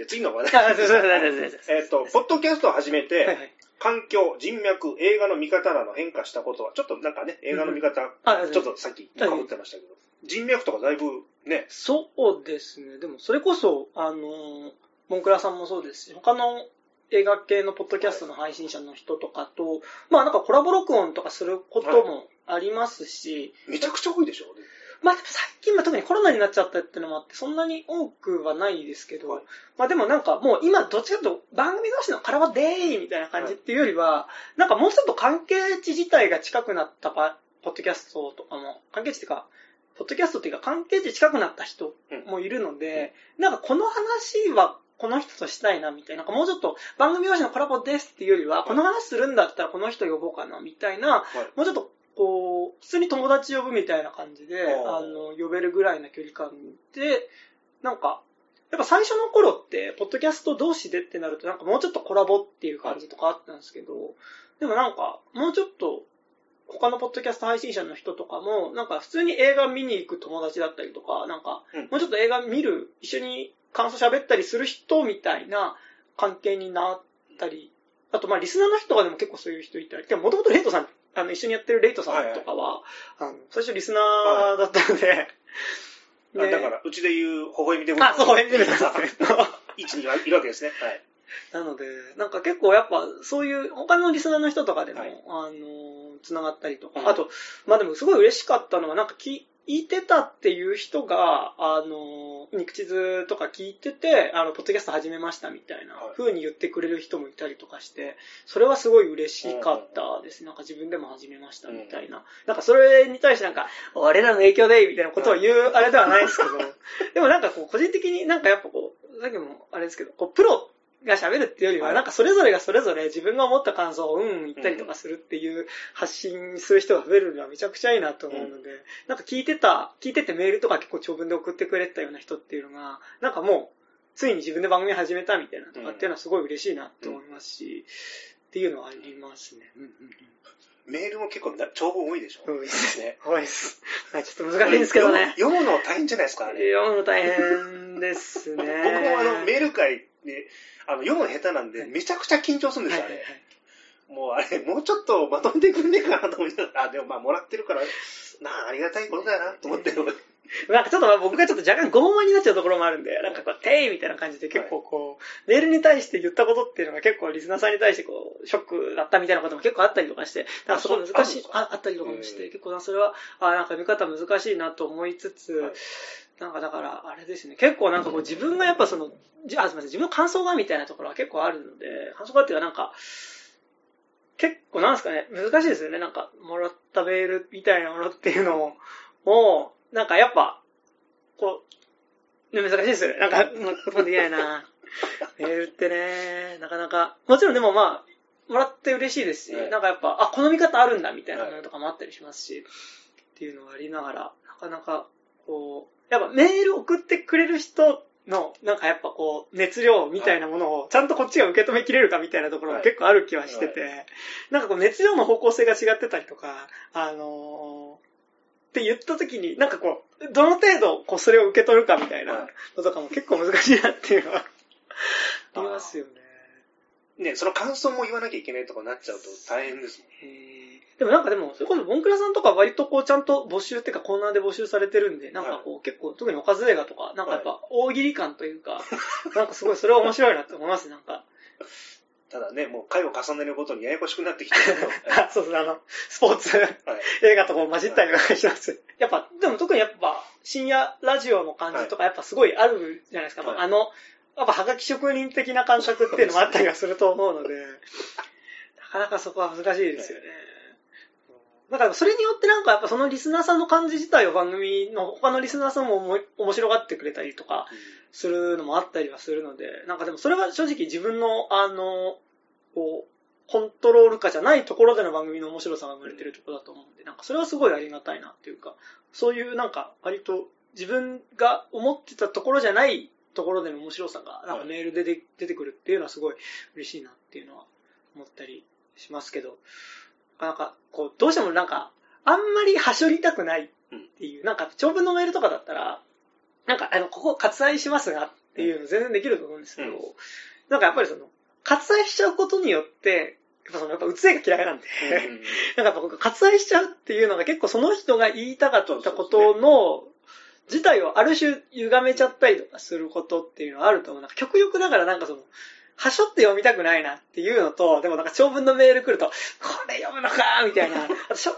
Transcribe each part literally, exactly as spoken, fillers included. で次の話題です。えっと、ポッドキャストを始めて、はいはい、環境、人脈、映画の見方など変化したことは、ちょっとなんかね、映画の見方、うん、ちょっとさっきかぶってましたけど、はい、人脈とかだいぶね。そうですね。でもそれこそ、あの、モンクラさんもそうですし、他の映画系のポッドキャストの配信者の人とかと、はい、まあなんかコラボ録音とかすることもありますし、はい、めちゃくちゃ多いでしょ。まあでも最近は特にコロナになっちゃったっていうのもあってそんなに多くはないですけど、はい、まあでもなんかもう今どっちかというと番組同士の絡までーみたいな感じっていうよりは、はい、なんかもうちょっと関係値自体が近くなったポッドキャストとかも、関係値っていうかポッドキャストっていうか関係値近くなった人もいるので、うん、なんかこの話はこの人としたいなみたいな、なんかもうちょっと番組同士のコラボですっていうよりは、はい、この話するんだったらこの人呼ぼうかなみたいな、はい、もうちょっとこう普通に友達呼ぶみたいな感じであの呼べるぐらいの距離感で、なんかやっぱ最初の頃ってポッドキャスト同士でってなるとなんかもうちょっとコラボっていう感じとかあったんですけど、でもなんかもうちょっと他のポッドキャスト配信者の人とかもなんか普通に映画見に行く友達だったりとか、なんかもうちょっと映画見る、一緒に感想喋ったりする人みたいな関係になったり、あとまあリスナーの人とかでも結構そういう人いたり、でももともとレイトさんあの一緒にやってるレイトさんとかは、はいはい、あの最初リスナーだったので、はいね、だからうちで言う微笑みでございます。あ、そう微笑みでございます。一にいるわけですね。はい。なのでなんか結構やっぱそういう他のリスナーの人とかでも、はい、あのつながったりとか、うん、あとまあでもすごい嬉しかったのはなんか聞いてたっていう人があの肉地図とか聞いててあのポッドキャスト始めましたみたいな風に言ってくれる人もいたりとかして、それはすごい嬉しかったです、うん、なんか自分でも始めましたみたいな、うん、なんかそれに対してなんか俺らの影響でみたいなことを言うあれではないですけど、でもなんかこう個人的になんかやっぱこうさっきもあれですけどこうプロが喋るっていうよりは、なんかそれぞれがそれぞれ自分が思った感想をうん言ったりとかするっていう発信する人が増えるのはめちゃくちゃいいなと思うので、なんか聞いてた、聞いててメールとか結構長文で送ってくれたような人っていうのが、なんかもうついに自分で番組始めたみたいなとかっていうのはすごい嬉しいなと思いますし、っていうのはありますね。うんうんうん、メールも結構長文多いでしょ。多いですね。多いです。はい、ちょっと難しいんですけどね。読むの大変じゃないですかね。読むの大変ですね。僕もあのメール会であの読むの下手なんで、めちゃくちゃ緊張するんですよ、はい、あれ、はいはいはい。もうあれ、もうちょっとまとめてくんねえかなと思いながら、あ、でもまあもらってるから、なあ、ありがたいことだよなと思って。なんかちょっとまあ僕がちょっと若干傲慢になっちゃうところもあるんで、なんかこう、ていみたいな感じで結構こう、メールに対して言ったことっていうのが結構リスナーさんに対してこう、ショックだったみたいなことも結構あったりとかして、なんかそこ難しい、あ, あったりとかもして、結構それは、あ、なんか見方難しいなと思いつつ、はいなんかだからあれですね、結構なんかこう自分がやっぱそのじあすみません自分の感想がみたいなところは結構あるので、感想がっていうかなんか結構なんですかね、難しいですよね。なんかもらったメールみたいなものっていうのももうなんかやっぱこう難しいですよね。なんかここで言えないなメールってね、なかなかもちろんでもまあもらって嬉しいですし、はい、なんかやっぱあこの見方あるんだみたいなものとかもあったりしますし、はい、っていうのがありながらなかなかこうやっぱメール送ってくれる人のなんかやっぱこう熱量みたいなものをちゃんとこっちが受け止めきれるかみたいなところも結構ある気はしてて、なんかこう熱量の方向性が違ってたりとか、あのって言った時になんかこうどの程度こうそれを受け取るかみたいなのとかも結構難しいなっていうのはありますよね。ね、その感想も言わなきゃいけないとかになっちゃうと大変ですもん。でもなんかでもそれこそボンクラさんとか割とこうちゃんと募集っていうかコーナーで募集されてるんで、なんかこう結構特におかず映画とかなんかやっぱ大喜利感というかなんかすごいそれは面白いなと思います。なんかただね、もう回を重ねるごとにややこしくなってきてるあ、そうですね、あのスポーツ、はい、映画とかも混じったりとかします、はい、やっぱでも特にやっぱ深夜ラジオの感じとかやっぱすごいあるじゃないですか、はい、あのやっぱはがき職人的な感覚っていうのもあったりはすると思うのでなかなかそこは難しいですよね、はい。だからそれによってなんかやっぱそのリスナーさんの感じ自体を番組の他のリスナーさんも面白がってくれたりとかするのもあったりはするので、なんかでもそれは正直自分のあのこうコントロール下じゃないところでの番組の面白さが生まれてるところだと思うんで、なんかそれはすごいありがたいなっていうか、そういうなんか割と自分が思ってたところじゃないところでの面白さがなんかメールで出てくるっていうのはすごい嬉しいなっていうのは思ったりしますけど、なんかこうどうしてもなんかあんまりはしょりたくないっていう、なんか長文のメールとかだったらなんかあのここ割愛しますがっっていうの全然できると思うんですけど、うん、なんかやっぱりその割愛しちゃうことによってやっぱそのやっぱうつえが嫌いなんで、うん、なんかやっぱ割愛しちゃうっていうのが結構その人が言いたかったことの自体をある種歪めちゃったりとかすることっていうのはあると思う。なんか極力だからなんかそのはしょって読みたくないなっていうのと、でもなんか長文のメール来ると、これ読むのかみたいな。正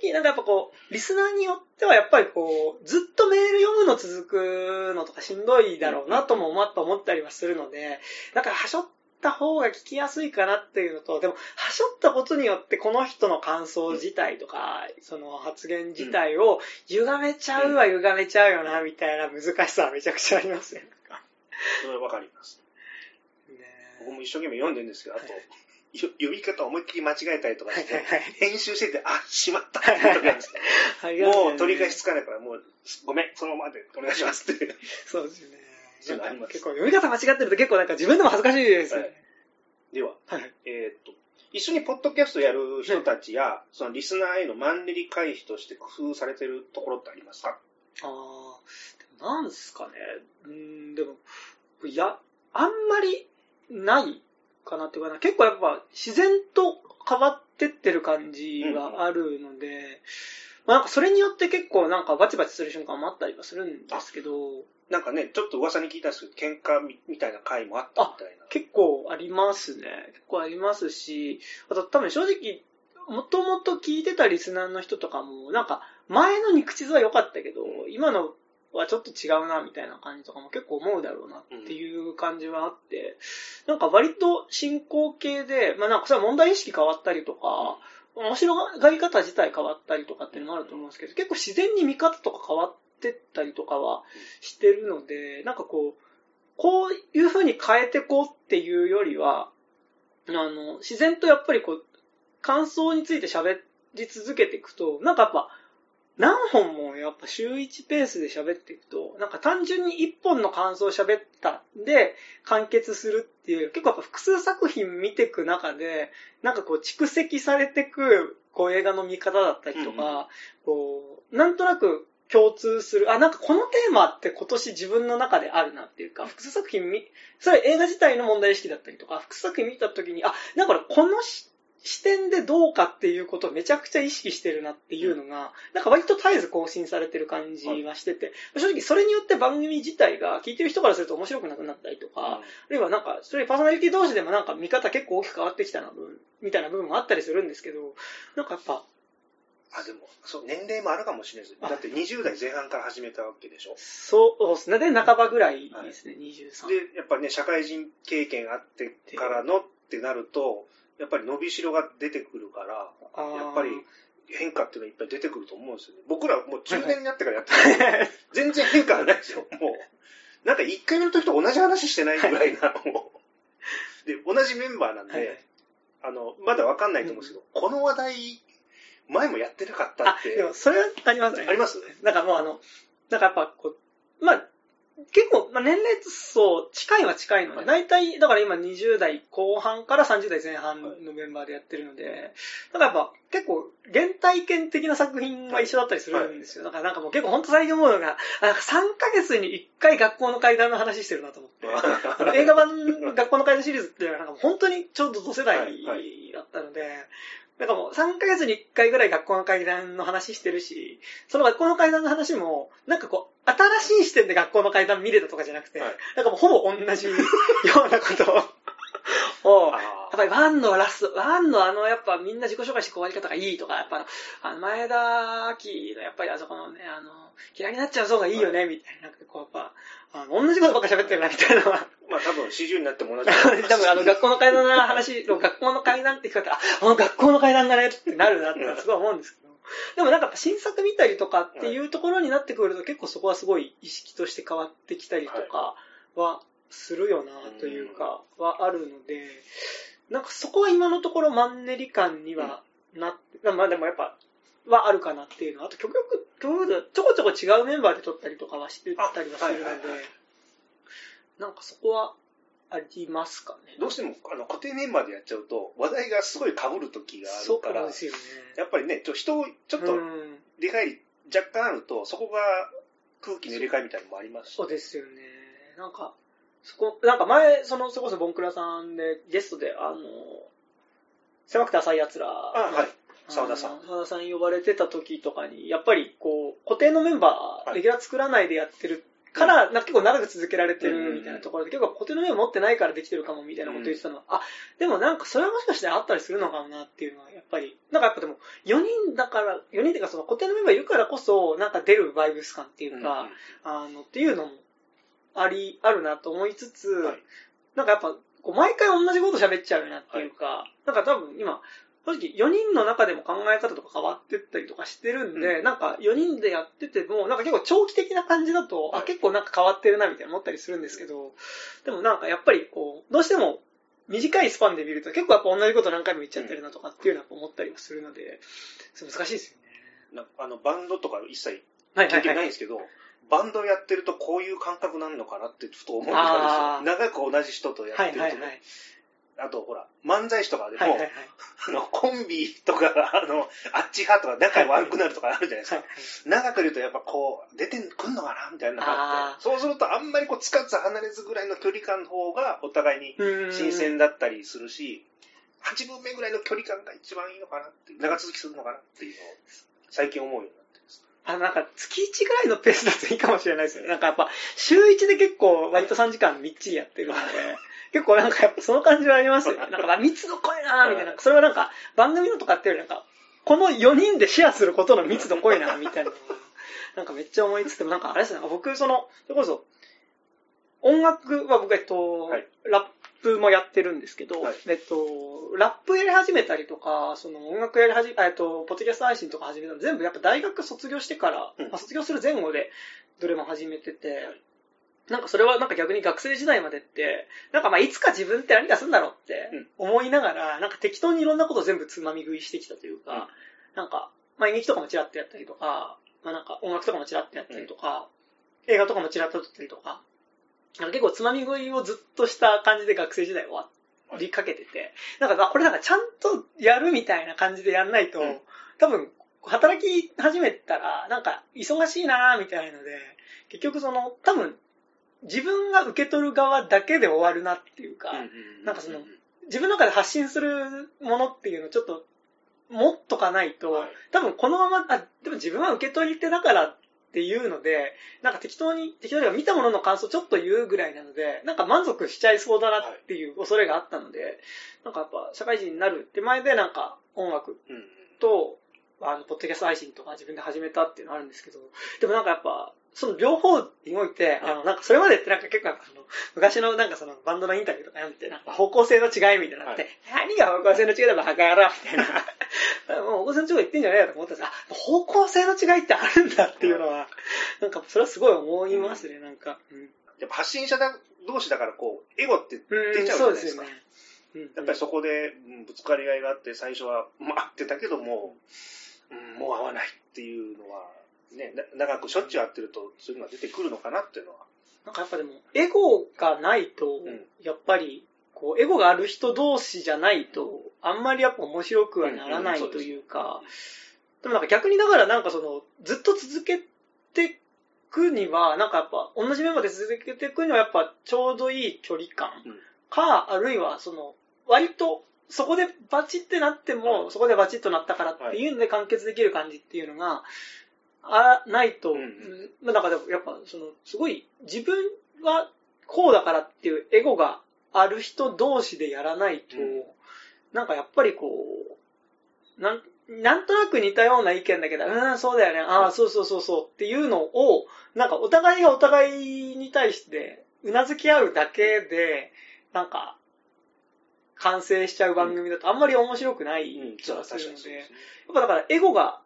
直なんかやっぱこう、リスナーによってはやっぱりこう、ずっとメール読むの続くのとかしんどいだろうなともやっぱ思ったりはするので、なんかはしょった方が聞きやすいかなっていうのと、でもはしょったことによってこの人の感想自体とか、その発言自体を歪めちゃうは歪めちゃうよなみたいな難しさはめちゃくちゃありますね。それはわかります。僕も一生懸命読んでるんですけど、あと、はい、読み方を思いっきり間違えたりとかして、はいはい、編集してて、あ、しまったってことなんですね。もう取り返しつかないから、もう、ごめん、そのままでお願いしますって。そうですね。そういうのあります。結構読み方間違ってると結構なんか自分でも恥ずかしいですよね。はい、では、はい、えー、っと、一緒にポッドキャストやる人たちや、はい、そのリスナーへのマンネリ回避として工夫されてるところってありますか？ああ、なんですかね。うん、でも、いや、あんまり、ないかなっていうかな。結構やっぱ自然と変わってってる感じがあるので、うんうん、まあ、なんかそれによって結構なんかバチバチする瞬間もあったりはするんですけど、なんかね、ちょっと噂に聞いたんですけど、喧嘩みたいな回もあったみたいな。結構ありますね。結構ありますし、あと多分正直、もともと聞いてたリスナーの人とかも、なんか前の肉質は良かったけど、今のはちょっと違うなみたいな感じとかも結構思うだろうなっていう感じはあって、うん、なんか割と進行形で、まあなんかそれは問題意識変わったりとか、うん、面白がり方自体変わったりとかっていうのもあると思うんですけど、結構自然に見方とか変わってったりとかはしてるので、なんかこう、こういう風に変えてこうっていうよりは、あの、自然とやっぱりこう、感想について喋り続けていくと、なんかやっぱ、何本もやっぱ週いちペースで喋っていくと、なんか単純にいっぽんの感想を喋ったんで完結するっていう、結構やっぱ複数作品見ていく中で、なんかこう蓄積されてく、こう映画の見方だったりとか、うんうん、こう、なんとなく共通する、あ、なんかこのテーマって今年自分の中であるなっていうか、複数作品見、それ映画自体の問題意識だったりとか、複数作品見た時に、あ、なんかこの人、視点でどうかっていうことをめちゃくちゃ意識してるなっていうのが、なんか割と絶えず更新されてる感じはしてて、正直それによって番組自体が聞いてる人からすると面白くなくなったりとか、あるいはなんか、それパーソナリティ同士でもなんか見方結構大きく変わってきたな、みたいな部分もあったりするんですけど、なんかやっぱ、あ、でも、そう、年齢もあるかもしれないです。だってにじゅう代前半から始めたわけでしょ。そうですね。で、半ばぐらいですね、はい、にじゅうさん。で、やっぱりね、社会人経験あってからのってなると、やっぱり伸びしろが出てくるから、やっぱり変化っていうのはいっぱい出てくると思うんですよね。僕らもう中年になってからやってるから、はい、全然変化がないですよ。もう、なんか一回目の時と同じ話してないぐらいな、はい、もう。で、同じメンバーなんで、はい、あの、まだわかんないと思うんですけど、うん、この話題、前もやってなかったって。あ、でもそれはありますね。あります？なんかもうあの、なんかやっぱこう、まあ、結構、まあ、年齢層近いは近いので、大体、だから今にじゅう代後半からさんじゅう代前半のメンバーでやってるので、だからやっぱ結構原体験的な作品が一緒だったりするんですよ。だからなんかもう結構本当最近思うのが、さんかげつにいっかい学校の怪談の話してるなと思って、映画版学校の怪談シリーズっていうのはなんか本当にちょうど同世代だったので、なんかもうさんかげつにいっかいぐらい学校の怪談の話してるし、その学校の怪談の話も、なんかこう、新しい視点で学校の怪談見れたとかじゃなくて、はい、なんかもうほぼ同じようなことを、やっぱりワンのラスト、ワンのあの、やっぱみんな自己紹介して終わり方がいいとか、やっぱあの、前田秋のやっぱりあそこのね、あの、嫌いになっちゃう層がいいよね、はい、みたいな、なんかこうやっぱ、あの、同じことばっか喋ってるな、みたいなのは。まあ多分よんじゅうになっても同じこと。多分あの学校の怪談の話、学校の怪談って聞かれたら、あの学校の怪談だねってなるなってすごい思うんですけど。でもなんか新作見たりとかっていうところになってくると結構そこはすごい意識として変わってきたりとかはするよなというかはあるので、なんかそこは今のところマンネリ感にはなって、まあでもやっぱ、はあるかなっていうのは、あと極力、極力ちょこちょこ違うメンバーで撮ったりとかはしてたりはするので、なんかそこはありますかね。どうしてもあの固定メンバーでやっちゃうと話題がすごい被る時があるから、そうですよね、やっぱりね、ちょ人をちょっと出返り若干あるとそこが空気の入れ替えみたいなのもありますし、ね、そうですよね。なんかそこなんか前そのそれこそボンクラさんでゲストであの狭くて浅いやつら澤田さん澤田さん呼ばれてた時とかにやっぱりこう固定のメンバーレギュラー作らないでやってるから、うん、なんか結構長く続けられてるみたいなところで、うん、結構固定のメンバー持ってないからできてるかもみたいなこと言ってたのは、うん、あでもなんかそれはもしかしてあったりするのかなっていうのはやっぱりなんかやっぱでもよにんだからよにんっていうかその固定のメンバーいるからこそなんか出るバイブス感っていうか、うん、あのっていうのもありあるなと思いつつ、はい、なんかやっぱこう毎回同じこと喋っちゃうなっていうか、はい、なんか多分今正直よにんの中でも考え方とか変わってったりとかしてるんで、うん、なんかよにんでやっててもなんか結構長期的な感じだと、はい、あ結構なんか変わってるなみたいな思ったりするんですけど、でもなんかやっぱりこうどうしても短いスパンで見ると結構やっぱ同じこと何回も言っちゃってるなとかっていうのは思ったりはするので、それ難しいですよね。なんかあのバンドとか一切経験ないんですけど、はいはいはいはい、バンドやってるとこういう感覚なんのかなってふと思ってたんですよ。長く同じ人とやってると、ねはいはいはい、あとほら漫才師とかでも、はいはいはい、あのコンビとかあのあっち派とか仲悪くなるとかあるじゃないですか、はいはい、長くいるとやっぱこう出てくんのかなみたいなのがあって、そうするとあんまりこうつかず離れずぐらいの距離感の方がお互いに新鮮だったりするし、はちぶんめぐらいの距離感が一番いいのかなって長続きするのかなっていうのを最近思うようになってるんです。あなんか月いちぐらいのペースだといいかもしれないですよね。なんかやっぱ週いちで結構割とさんじかんみっちりやってるので結構なんかやっぱその感じはありますよね。なんか密度濃いなみたいな、それはなんか番組のとかっていうよりなんかこのよにんでシェアすることの密度濃いなみたいななんかめっちゃ思いつつもなんかあれですね。僕そのそれこそ音楽は僕えっと、はい、ラップラップもやってるんですけど、はいえっと、ラップやり始めたりとか、その音楽やり始め、えっと、ポッドキャスト配信とか始めたの全部やっぱ大学卒業してから、うんまあ、卒業する前後でどれも始めてて、なんかそれはなんか逆に学生時代までって、なんかまあいつか自分って何かするんだろうって思いながら、うん、なんか適当にいろんなことを全部つまみ食いしてきたというか、うん、なんかまあ演劇とかもちらっとやったりとか、まあなんか音楽とかもちらっとやったりとか、うん、映画とかもちらっとやったりとか、結構つまみ食いをずっとした感じで学生時代終わりかけてて、なんかこれなんかちゃんとやるみたいな感じでやんないと、うん、多分働き始めたらなんか忙しいなみたいので、結局その多分自分が受け取る側だけで終わるなっていうか、なんかその自分の中で発信するものっていうのをちょっと持っとかないと、はい、多分このままあでも自分は受け取り手だからっていうので、なんか適当に適当に見たものの感想ちょっと言うぐらいなので、なんか満足しちゃいそうだなっていう恐れがあったので、はい、なんかやっぱ社会人になる手前でなんか音楽と、うん、あのポッドキャスト配信とか自分で始めたっていうのがあるんですけど、でもなんかやっぱその両方において、はい、あのなんかそれまでってなんか結構なんかその昔のなんかそのバンドのインタビューとか読んでてなんか方向性の違いみたいなって、はい、何が方向性の違いだろうバカ野郎みたいな。もうお子さんちょっと言ってんじゃないかと思ったんですが、方向性の違いってあるんだっていうのは、なんかそれはすごい思いますね、うん、なんか、うん。やっぱ発信者同士だからこう、エゴって出ちゃうじゃないですか。うん、そうですよね。うんうん、やっぱりそこでぶつかり合いがあって、最初はまあ合ってたけども、うん、もう合わないっていうのは、ね、長くしょっちゅう合ってると、そういうのが出てくるのかなっていうのは。なんかやっぱでも、エゴがないと、やっぱり、こう、エゴがある人同士じゃないと、うんあんまりやっぱ面白くはならないというか、でもなんか逆にだからなんかそのずっと続けてくにはなんかやっぱ同じメンバーで続けていくにはやっぱちょうどいい距離感か、あるいはその割とそこでバチってなってもそこでバチッとなったからっていうんで完結できる感じっていうのがあないと、なんかでもやっぱそのすごい自分はこうだからっていうエゴがある人同士でやらないと。なんかやっぱりこうな ん, なんとなく似たような意見だけど、うんそうだよね、ああそうそうそうそうっていうのをなんかお互いがお互いに対してうなずき合うだけでなんか完成しちゃう番組だとあんまり面白くない気がするので、やっぱだからエゴが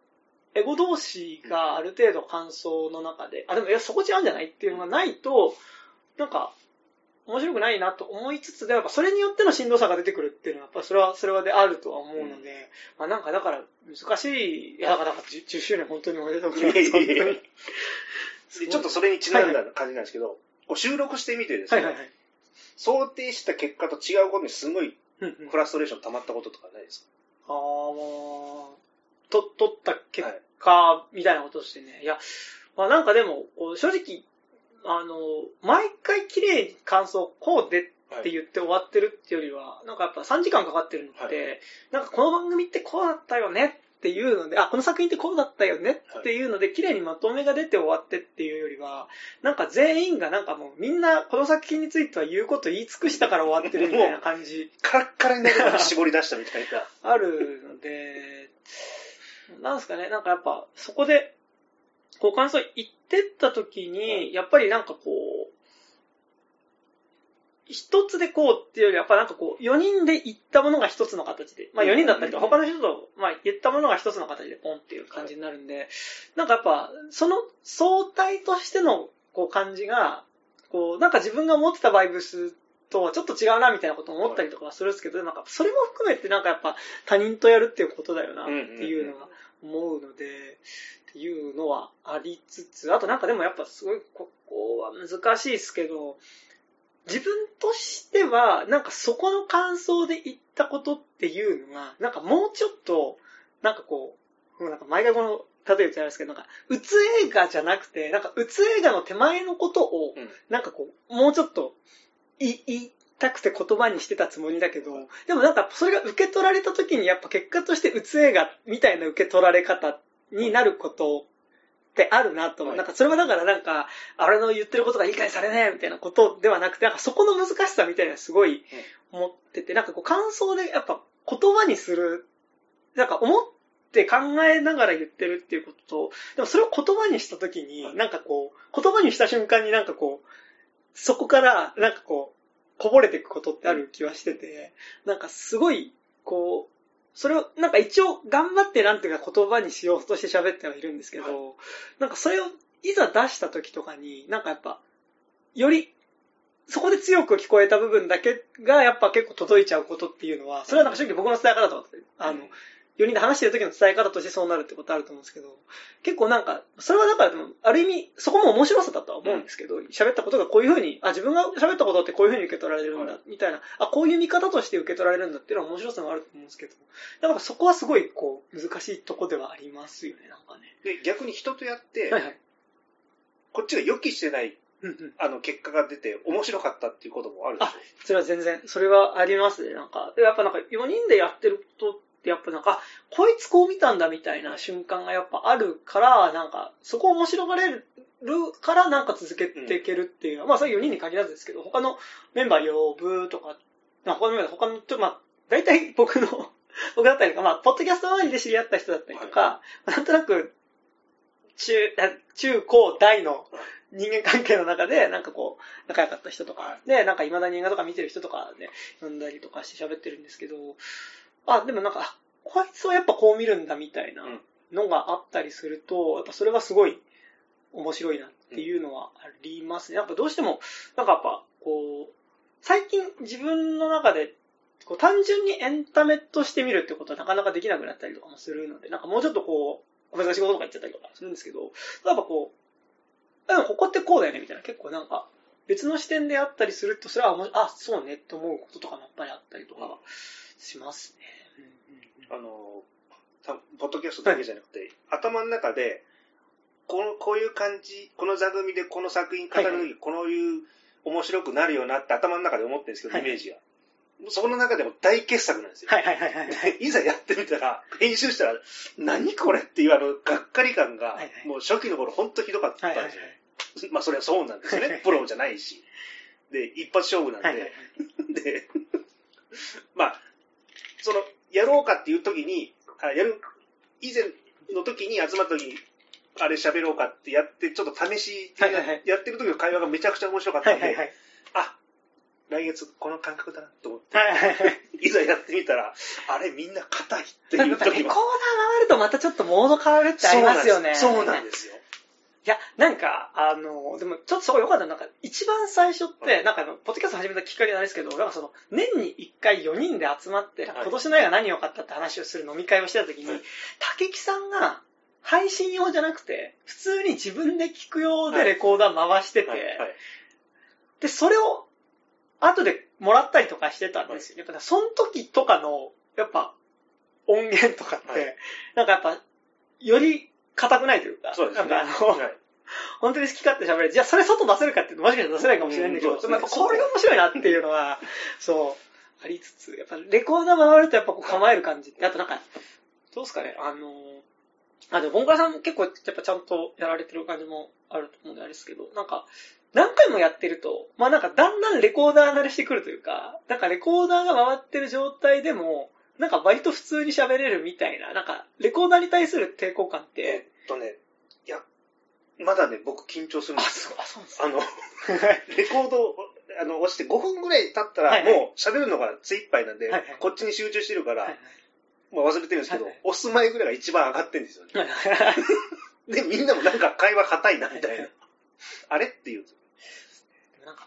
エゴ同士がある程度感想の中で、あでもいやそこ違うんじゃないっていうのがないとなんか。面白くないなと思いつつで、やっぱそれによってのしんどさが出てくるっていうのはやっぱそれはそれはであるとは思うので、うんまあ、なんかだから難しい、いやだから 10, 10周年本当におめでとうございます。ちょっとそれにちなんだ感じなんですけど、はいはい、収録してみてですね、はいはいはい、想定した結果と違うことにすごいフラストレーション溜まったこととかないですか？うんうん、ああ、と取った結果みたいなことしてね、はい、いや、まあなんかでも正直。あの毎回綺麗に感想こうでって言って終わってるっていうよりは、なんかやっぱさんじかんかかってるのって、はい、なんかこの番組ってこうだったよねっていうので、あ、この作品ってこうだったよねっていうので、綺麗にまとめが出て終わってっていうよりは、なんか全員がなんかもうみんなこの作品については言うこと言い尽くしたから終わってるみたいな感じ。カラッカラになるから絞り出したみたいな。あるので、なんですかね、なんかやっぱそこで、こう感想言ってった時に、やっぱりなんかこう、一つでこうっていうより、やっぱなんかこう、よにんで言ったものが一つの形で、まあよにんだったりとか、他の人とまあ言ったものが一つの形でポンっていう感じになるんで、なんかやっぱ、その総体としてのこう感じが、こう、なんか自分が持ってたバイブスとはちょっと違うなみたいなことを思ったりとかはするんですけど、なんかそれも含めてなんかやっぱ他人とやるっていうことだよなっていうのが思うので、っていうのはありつつ、あとなんかでもやっぱすごいここは難しいですけど、自分としてはなんかそこの感想で言ったことっていうのはなんかもうちょっとなんかこう、もうなんか毎回この例え言っちゃうんですけど、なんかうつ映画じゃなくて、なんかうつ映画の手前のことをなんかこうもうちょっと言いたくて言葉にしてたつもりだけど、でもなんかそれが受け取られた時にやっぱ結果としてうつ映画みたいな受け取られ方になることってあるなと思う。なんかそれはだからなんかあれの言ってることが理解されねえみたいなことではなくて、なんかそこの難しさみたいなのすごい思ってて、なんかこう感想でやっぱ言葉にする、なんか思って考えながら言ってるっていうことと、でもそれを言葉にした時になんかこう言葉にした瞬間になんかこうそこからなんかこうこぼれていくことってある気はしてて、なんかすごいこう。それを、なんか一応頑張ってなんていうか言葉にしようとして喋ってはいるんですけど、はい、なんかそれをいざ出した時とかに、なんかやっぱ、より、そこで強く聞こえた部分だけがやっぱ結構届いちゃうことっていうのは、それはなんか正直僕の伝え方と、あの、よにんで話してる時の伝え方としてそうなるってことあると思うんですけど、結構なんか、それはだからでも、ある意味、そこも面白さだとは思うんですけど、喋ったことがこういうふうに、あ、自分が喋ったことってこういうふうに受け取られるんだ、みたいな、あ、こういう見方として受け取られるんだっていうのは面白さもあると思うんですけど、だからそこはすごい、こう、難しいとこではありますよね、なんかね。で、逆に人とやって、はいはい、こっちが予期してない、うんうん、あの結果が出て面白かったっていうこともあるでしょ。あ、それは全然、それはありますね、なんか。でやっぱなんかよにんでやってることやっぱなんかこいつこう見たんだみたいな瞬間がやっぱあるから、なんかそこ面白がれるからなんか続けていけるっていうのは、うん、まあそれよにんに限らずですけど、他のメンバー呼ぶとか、他のメンバー他のまあ大体僕の僕だったりとか、まあポッドキャスト周りで知り合った人だったりとか、はい、なんとなく中中高大の人間関係の中でなんかこう仲良かった人とかで、なんか未だに映画とか見てる人とかで呼んだりとかして喋ってるんですけど。あ、でもなんか、こいつはやっぱこう見るんだみたいなのがあったりすると、やっぱそれはすごい面白いなっていうのはありますね。やっぱどうしても、なんかやっぱこう、最近自分の中でこう単純にエンタメとして見るってことはなかなかできなくなったりとかもするので、なんかもうちょっとこう、難しいこととか言っちゃったりとかするんですけど、やっぱこう、でもここってこうだよねみたいな、結構なんか、別の視点であったりすると、それは、あ、そうねって思うこととかもやっぱりあったりとかしますね。うんうんうん、あの、ポッドキャストだけじゃなくて、はい、頭の中で、この、こういう感じ、この座組でこの作品語るとき、はいはい、こういう面白くなるよなって頭の中で思ってるんですけど、はいはい、イメージが。そこの中でも大傑作なんですよ。はいはいはい、はい。いざやってみたら、編集したら、何これっていうあの、がっかり感が、はいはい、もう初期の頃ほんとひどかったんですよ。はいはいはい、まあそれはそうなんですよね。プロじゃないし。で、一発勝負なんで。はいはいはい、で、まあ、その、やろうかっていう時に、あやる、以前の時に集まった時に、あれ喋ろうかってやって、ちょっと試し、はいはいはい、やってる時の会話がめちゃくちゃ面白かったんで、はいはいはい、あ、来月この感覚だなと思って、はいはいはい、いざやってみたら、あれみんな硬いっていう時も。レコーダー回るとまたちょっとモード変わるってありますよね。そうなんですよ。いや、なんか、あの、でも、ちょっとそこ良かったのが、一番最初って、なんかあの、ポッドキャスト始めたきっかけなんですけど、なんかその、年に一回よにんで集まって、今年の映画何良かったって話をする飲み会をしてた時に、竹木さんが、配信用じゃなくて、普通に自分で聞く用でレコーダー回してて、で、それを、後でもらったりとかしてたんですよ。やっぱ、その時とかの、やっぱ、音源とかって、なんかやっぱ、より、固くないというか、そうですね、なんかあの、はい、本当に好き勝手喋れる。じゃあそれ外出せるかっていうともしかしたら出せないかもしれないんだけど、うん、そうそうそう、これが面白いなっていうのはそうありつつ、やっぱレコーダー回るとやっぱこう構える感じって、あとなんかどうですかね、あのあでもボンカラさん結構やっぱちゃんとやられてる感じもあると思うんであれですけど、なんか何回もやってるとまあなんかだんだんレコーダー慣れしてくるというか、なんかレコーダーが回ってる状態でもなんか割と普通に喋れるみたいな、なんかレコーダーに対する抵抗感って、えっとね、いやまだね僕緊張するんですよ。あ、そう、あ、そうなんです。あのレコードあの押してごふんぐらい経ったら、はいはい、もう喋るのが精一杯なんで、はいはい、こっちに集中してるから、はいはい、まあ、忘れてるんですけど、はいはい、押す前ぐらいが一番上がってるんですよね。はいはい、でみんなもなんか会話硬いなみたいな、はいはい、あれっていう。なんか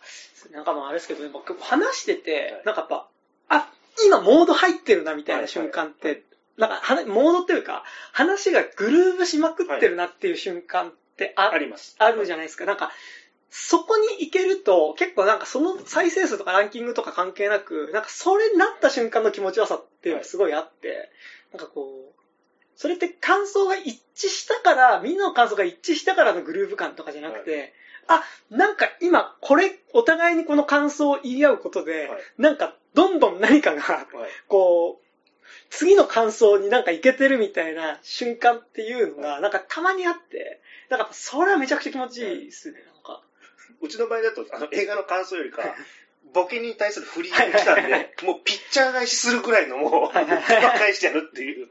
なんかもうあれですけど、ね、僕話してて、はい、なんかやっぱあ今モード入ってるなみたいな瞬間って、はいはいはい、なんかモードっていうか話がグルーブしまくってるなっていう瞬間ってあ、はい、あります、あるじゃないですか。なんかそこに行けると結構なんかその再生数とかランキングとか関係なく、なんかそれになった瞬間の気持ちよさっていうのがすごいあって、はい、なんかこうそれって感想が一致したからみんなの感想が一致したからのグルーヴ感とかじゃなくて、はい、あなんか今これお互いにこの感想を言い合うことで、はい、なんかどんどん何かが、はい、こう次の感想になんかいけてるみたいな瞬間っていうのがなんかたまにあって、なんかそれはめちゃくちゃ気持ちいいですね。なんかうちの場合だとあの映画の感想よりかボケに対する振りが来たんで、はいはいはいはい、もうピッチャー返しするくらいのもう返してやるっていう、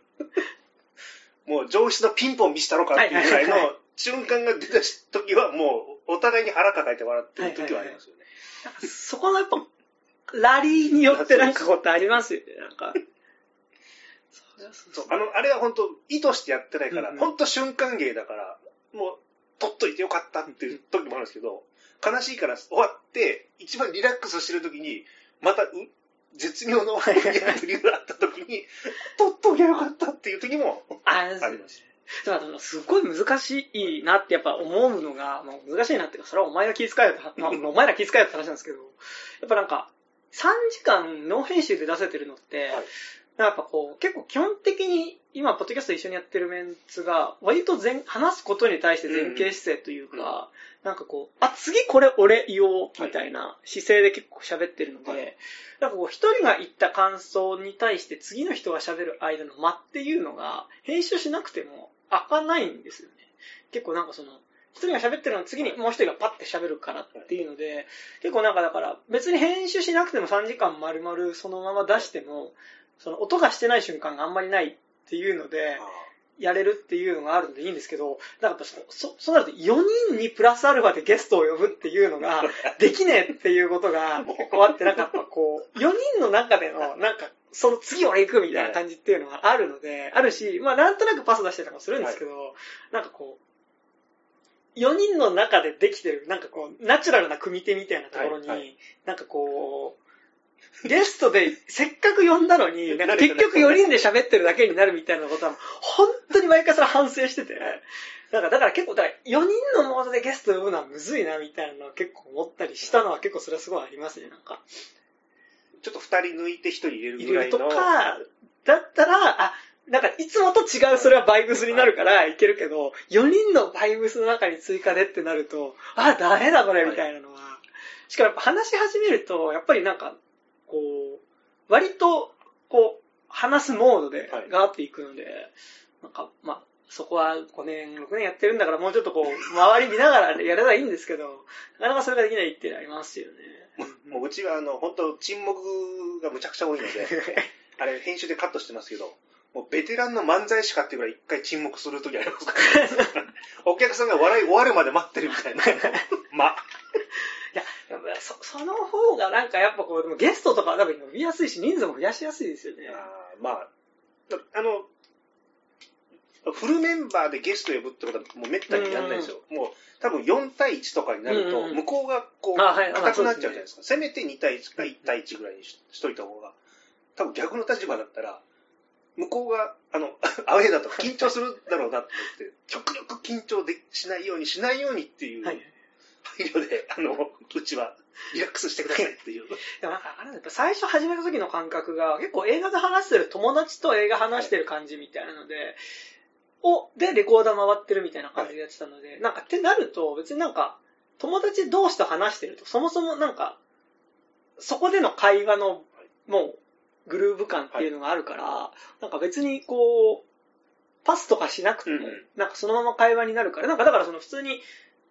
もう上質のピンポン見せたろかっていうくらいの瞬間が出た時はもうお互いに腹抱えて笑ってる時はありますよね、はいはいはい、そこのやっぱラリーによってなんかことありますよね。なんかそう あ, のあれは本当意図してやってないから、うんうん、本当瞬間芸だからもう取っといてよかったっていう時もあるんですけど、悲しいから終わって一番リラックスしてる時にまたう絶妙のワインや振りがあった時に取っときゃよかったっていう時もありました。だからすごい難しいなってやっぱ思うのが、まあ、難しいなっていうかそれはお前が気遣えよって、まあ、お前ら気遣えよって話なんですけど、やっぱなんかさんじかんノー編集で出せてるのって、はい、なんかこう結構基本的に今ポッドキャスト一緒にやってるメンツが割と前話すことに対して前傾姿勢というか、うんうん、なんかこうあ次これ俺言おうみたいな姿勢で結構喋ってるので、はい、なんかこう一人が言った感想に対して次の人が喋る間の間っていうのが編集しなくても開かないんですよね。結構なんかその一人が喋ってるの次にもう一人がパッて喋るからっていうので、結構なんかだから別に編集しなくてもさんじかん丸々そのまま出してもその音がしてない瞬間があんまりないっていうのでやれるっていうのがあるのでいいんですけど、だからそそうなるとよにんにプラスアルファでゲストを呼ぶっていうのができねえっていうことが結構あって、なんかやっぱこうよにんの中でのなんかその次俺行くみたいな感じっていうのがあるのであるし、まあなんとなくパス出してたりもするんですけど、なんかこうよにんの中でできてるなんかこうナチュラルな組手みたいなところになんかこうゲストでせっかく呼んだのになんか結局よにんで喋ってるだけになるみたいなことは本当に毎回それ反省してて、なんかだから結構だからよにんのモードでゲスト呼ぶのはむずいなみたいなのは結構思ったりしたのは結構それはすごいありますね。なんかちょっとふたり抜いてひとり入れるぐらいのとかだったらあなんかいつもと違うそれはバイブスになるからいけるけど、よにんのバイブスの中に追加でってなるとあダメだこれみたいなのは、しかもやっぱ話し始めるとやっぱりなんかこう割とこう話すモードでガーっていくので、はい、なんかまあそこはごねんろくねんやってるんだからもうちょっとこう周り見ながらやればいいんですけど、なかなかそれができないっていうのありますよね。もううちはあの本当沈黙がむちゃくちゃ多いのであれ編集でカットしてますけど、もうベテランの漫才師かっていうぐらい一回沈黙するときありますから、ね、お客さんが笑い終わるまで待ってるみたいなまあいやそ, その方がなんかやっぱこうでもゲストとかは多分伸びやすいし人数も増やしやすいですよね。あまああのフルメンバーでゲスト呼ぶってことはもうめったにやらないですよ、うんうん、もう多分よんたいいちとかになると向こうがこう硬くなっちゃうじゃないですか、せめてにたいいちかいちたいいちぐらいに し, しといた方が、多分逆の立場だったら向こうがあのアウェーだと緊張するだろうなって思って極力緊張でしないようにしないようにっていう、はい配慮であのうちはリラックスしてくださいっていう。でもなんかあれやっぱ最初始めた時の感覚が結構映画で話してる友達と映画話してる感じみたいなので、をでレコーダー回ってるみたいな感じでやってたので、はい、なんかってなると別になんか友達同士と話してるとそもそもなんかそこでの会話のもうグルーヴ感っていうのがあるから、はい、なんか別にこうパスとかしなくてもなんかそのまま会話になるから、うん、なんかだからその普通に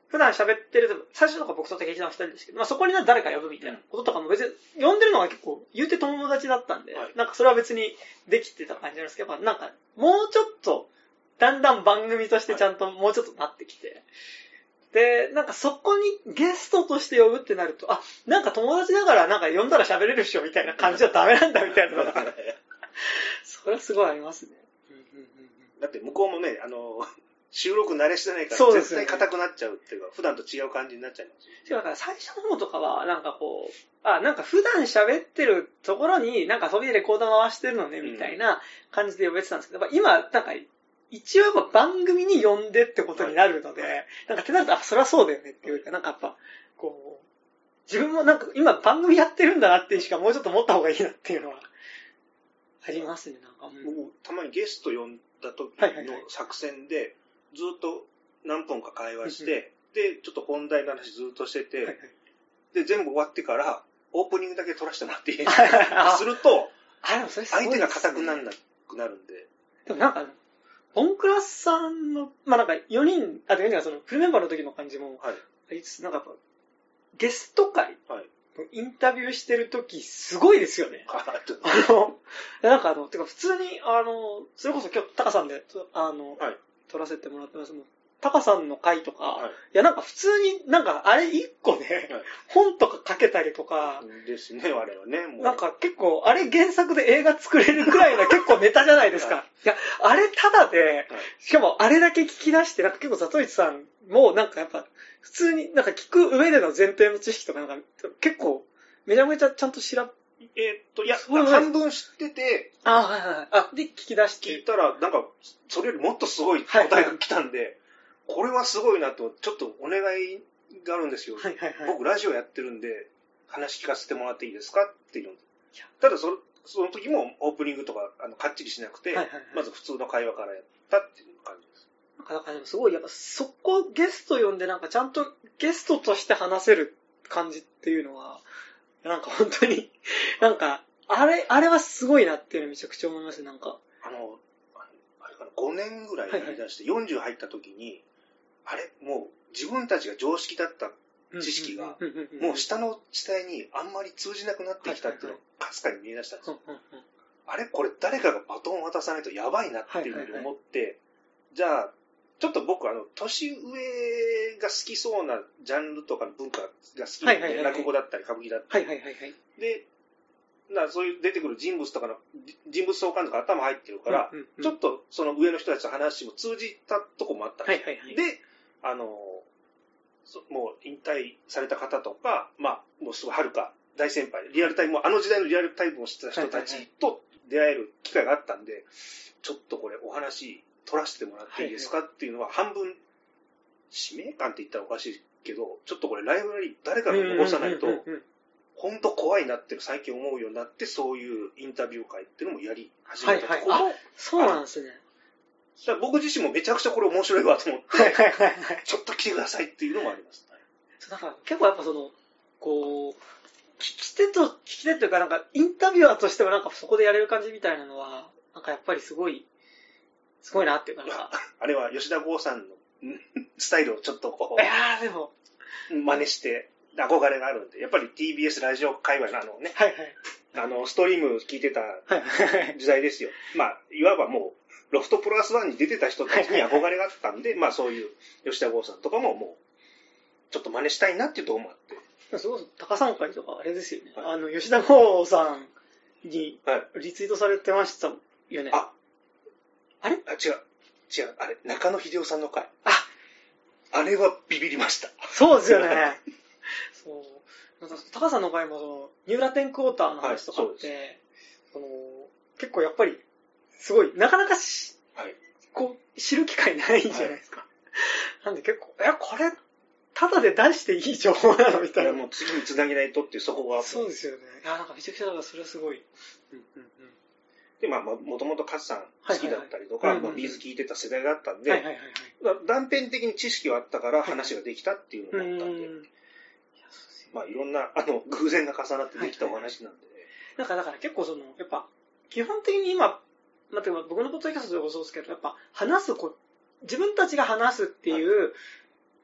普段喋ってると最初とか僕と適当なふたりですけど、まあ、そこに誰か呼ぶみたいなこととかも別に呼んでるのが結構言うて友達だったんで、はい、なんかそれは別にできてた感じなんですけど、なんかもうちょっとだんだん番組としてちゃんともうちょっとなってきて、はい、でなんかそこにゲストとして呼ぶってなると、あ、なんか友達だからなんか呼んだら喋れるっしょみたいな感じはダメなんだみたいなのがそれはすごいありますね。だって向こうもね、あの収録慣れしてないから絶対硬くなっちゃうっていうか、普段と違う感じになっちゃいます。しかもだから最初の方とかはなんかこう、あ、なんか普段喋ってるところになんかそびでレコード回してるのねみたいな感じで呼べてたんですけど、うん、今なんか一応やっぱ番組に呼んでってことになるので、はい、なんかってなると、あ、そりゃそうだよねっていうか、なんかやっぱこう自分もなんか今番組やってるんだなっていうしかもうちょっと持った方がいいなっていうのはありますね。なんかもうたまにゲスト呼んだ時の作戦で。はいはいはい、ずっと何分か会話して、で、ちょっと本題の話ずっとしてて、はいはい、で、全部終わってから、オープニングだけ撮らせてもらっていいですかすると、相手が硬くならなくなるんで。でもなんか、ボンクラさんの、まあなんかよにん、あとよにんがそのフルメンバーの時の感じも、はい、なんかやっぱ、ゲスト会、はい、インタビューしてる時、すごいですよね。あの、なんかあの、てか普通に、あの、それこそ今日、タカさんで、あの、はい、撮らせてもらってます。もうタカさんの回とか、はい、いやなんか普通になんかあれ一個ね、はい、本とかかけたりとかですね、あれはね、もうなんか結構あれ原作で映画作れるくらいの結構ネタじゃないですか。はい、いやあれただで、はい、しかもあれだけ聞き出してなんか結構ザトイチさんもなんかやっぱ普通になんか聞く上での前提の知識とかなんか結構めちゃめちゃちゃんと調べえー、っといや半分知ってて、あ、はいはい、あで聞き出して聞いたらなんかそれよりもっとすごい答えが来たんで、はいはい、これはすごいなと、ちょっとお願いがあるんですよ、はいはいはい、僕ラジオやってるんで話聞かせてもらっていいですかっていうの。ただ そ, その時もオープニングとかあのかっちりしなくて、はいはいはい、まず普通の会話からやったっていう感じです。なんかなんかでもすごいやっぱそこゲスト呼んでなんかちゃんとゲストとして話せる感じっていうのはなんか本当に、なんか、あれ、あれはすごいなっていうのめちゃくちゃ思います、なんか。あの、あれかな、ごねんぐらいやりだして、はいはい、よんじゅう入った時に、あれ、もう自分たちが常識だった知識が、もう下の地帯にあんまり通じなくなってきたっていうのがかすかに見え出したんですよ。はいはいはい、あれ、これ誰かがバトンを渡さないとやばいなっていうふうに思って、はいはいはい、じゃあ、ちょっと僕あの年上が好きそうなジャンルとかの文化が好きなんで、はいはいはいはい、落語だったり歌舞伎だったり、はいはいはいはい、でなそういう出てくる人物とかの人物相関とか頭入ってるから、うんうんうん、ちょっとその上の人たちの話も通じたとこもあったんですよ、はいはいはい、であのもう引退された方とか、まあ、もうすごいはるか大先輩リアルタイムあの時代のリアルタイムを知ってた人たちと出会える機会があったんで、はいはいはい、ちょっとこれお話取らせてもらっていいですかっていうのは半分使命感って言ったらおかしいけど、ちょっとこれライブラリー誰かが残さないと本当怖いなって最近思うようになって、そういうインタビュー会っていうのもやり始めたところ、はいはい、あ、そうなんですね。だから僕自身もめちゃくちゃこれ面白いわと思って、はいはいはいはい、ちょっと来てくださいっていうのもあります、ね、だから結構やっぱそのこう聞き手と聞き手というかなんかインタビュアーとしてもなんかそこでやれる感じみたいなのはなんかやっぱりすごい。すごいなっていうか、あれは吉田剛さんのスタイルをちょっとこう、いやでも真似して憧れがあるんで、やっぱり ティービーエス ラジオ界隈のあのね、はいはい、あのストリーム聞いてた時代ですよ。まあいわばもうロフトプラスワンに出てた人たちに憧れがあったんで、はいはいはい、まあそういう吉田剛さんとかももうちょっと真似したいなっていうところもあって、すごい高さん会とかあれですよね。はい、あの吉田剛さんにリツイートされてましたよね。はい、ああれ？あ、違う。違う。あれ、中野秀夫さんの回。あ、あれはビビりました。そうですよね。そう。タカさんの回もその、三浦天クォーターの話とかって、はい、その結構やっぱり、すごい、なかなかし、はい、こう、知る機会ないじゃないですか。はい、なんで結構、いや、これ、ただで出していい情報なのみたいな。もう次につなげないとっていう、そこが。そうですよね。いや、なんかめちゃくちゃ、だからそれはすごい。うんうんうん。で、まあ、もともとカツさん好きだったりとか、はいはいはいまあ、ビーズ聴いてた世代だったんで、はいはいはいはい、断片的に知識はあったから話ができたっていうのもあったんで、はいはいまあ、いろんなあの偶然が重なってできたお話なんで、はいはい、なんかだから結構そのやっぱ基本的に今、まあ、僕のポッドキャストでもそうですけどやっぱ話すこ自分たちが話すっていう、はい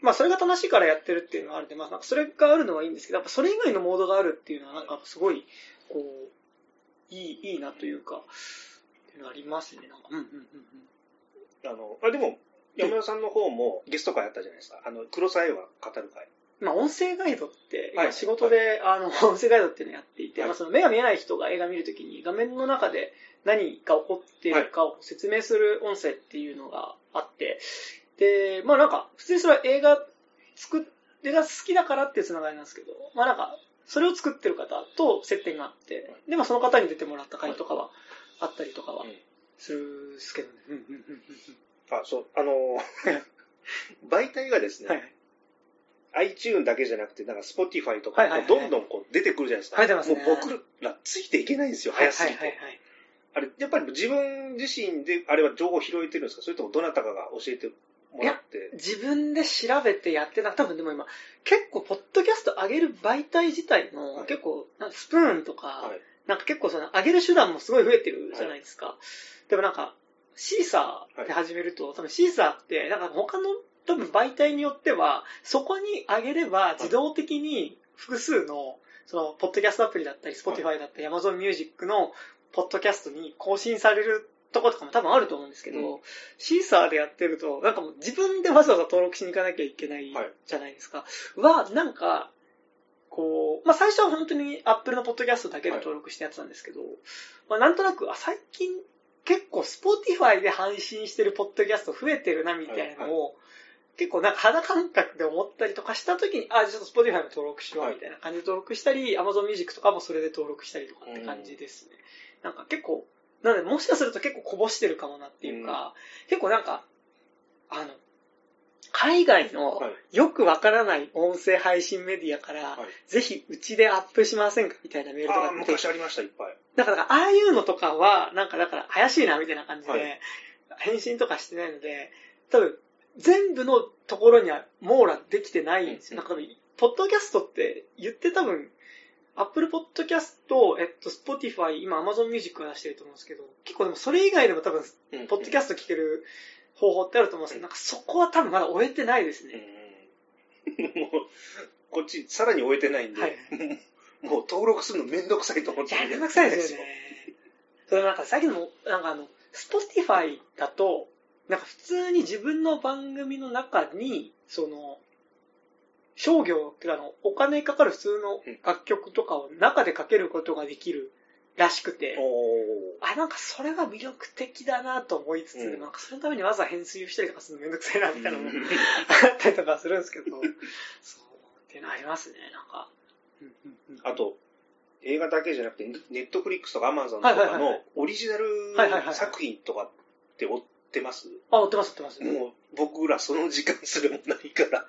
まあ、それが正しいからやってるっていうのはあるんで、まあ、なんかそれがあるのはいいんですけどやっぱそれ以外のモードがあるっていうのはなんかすごいこういい、いいなというかっていうのありますね。なんかうんうんうん、あのあでも山田さんの方もゲスト会あったじゃないですか。あの黒沢絵は語る会。まあ、音声ガイドって、はい、仕事で、はい、あの音声ガイドっていうのをやっていて、はいまあ、その目が見えない人が映画見るときに画面の中で何が起こっているかを説明する音声っていうのがあって、で、まあなんか普通にそれは映画作映画好きだからっていうつながりなんですけど、まあなんかそれを作ってる方と接点があって、でまあその方に出てもらった回とかはあったりとかはするんですけどね。あ、そうあの媒体がですね。はいiTunes だけじゃなくて、なんか Spotify とか、どんどんこう出てくるじゃないですか。はいはいはいはい、もう僕らついていけないんですよ、早すぎて。はいはいはいはい、あれ、やっぱり自分自身で、あれは情報を拾えてるんですか？それともどなたかが教えてもらって。いや、自分で調べてやってた。多分でも今、結構、ポッドキャスト上げる媒体自体も、はい、結構、スプーンとか、はい、なんか結構その、上げる手段もすごい増えてるじゃないですか。はい、でもなんか、シーサーで始めると、はい、多分シーサーって、なんか他の、多分媒体によってはそこに上げれば自動的に複数のそのポッドキャストアプリだったり Spotify だったり Amazon Music のポッドキャストに更新されるとことかも多分あると思うんですけど、うん、シーサーでやってるとなんかもう自分でわざわざ登録しに行かなきゃいけないじゃないですか。はなんかこうまあ最初は本当に Apple のポッドキャストだけで登録してやってたんですけど、まあなんとなくあ最近結構 Spotify で配信してるポッドキャスト増えてるなみたいなのを結構なんか肌感覚で思ったりとかしたときに、あ、ちょっと Spotify も登録しようみたいな感じで登録したり、はい、Amazon Music とかもそれで登録したりとかって感じですね。うん、なんか結構、なのでもしかすると結構こぼしてるかもなっていうか、うん、結構なんか、あの、海外のよくわからない音声配信メディアから、はい、ぜひうちでアップしませんかみたいなメールとかって。あ、昔ありました、いっぱい。だから、ああいうのとかは、なんかだから怪しいなみたいな感じで、はい、返信とかしてないので、多分、全部のところには網羅できてないんですよ。なんか多分ポッドキャストって言って多分アップルポッドキャスト、えっと Spotify 今 Amazon Music 出してると思うんですけど、結構でもそれ以外でも多分ポッドキャスト聞ける方法ってあると思うんですけど、なんかそこは多分まだ終えてないですね。もうこっちさらに終えてないんで、はい、もう登録するのめんどくさいと思って。いやめんどくさいですよね。それなんか最近もなんかあの Spotify だと。なんか普通に自分の番組の中にその商業っていうかのお金かかる普通の楽曲とかを中でかけることができるらしくて、あなんかそれが魅力的だなと思いつつ、うん、なんかそのためにわざわざ編集したりとかするのめんどくさいなみたいなのもあったりとかするんですけど、そうっていうのありますね。なんかあと映画だけじゃなくてネットフリックスとかアマゾンとかのオリジナル作品とかってお追ってます？あ、追ってます追ってます。もう僕らその時間するもないから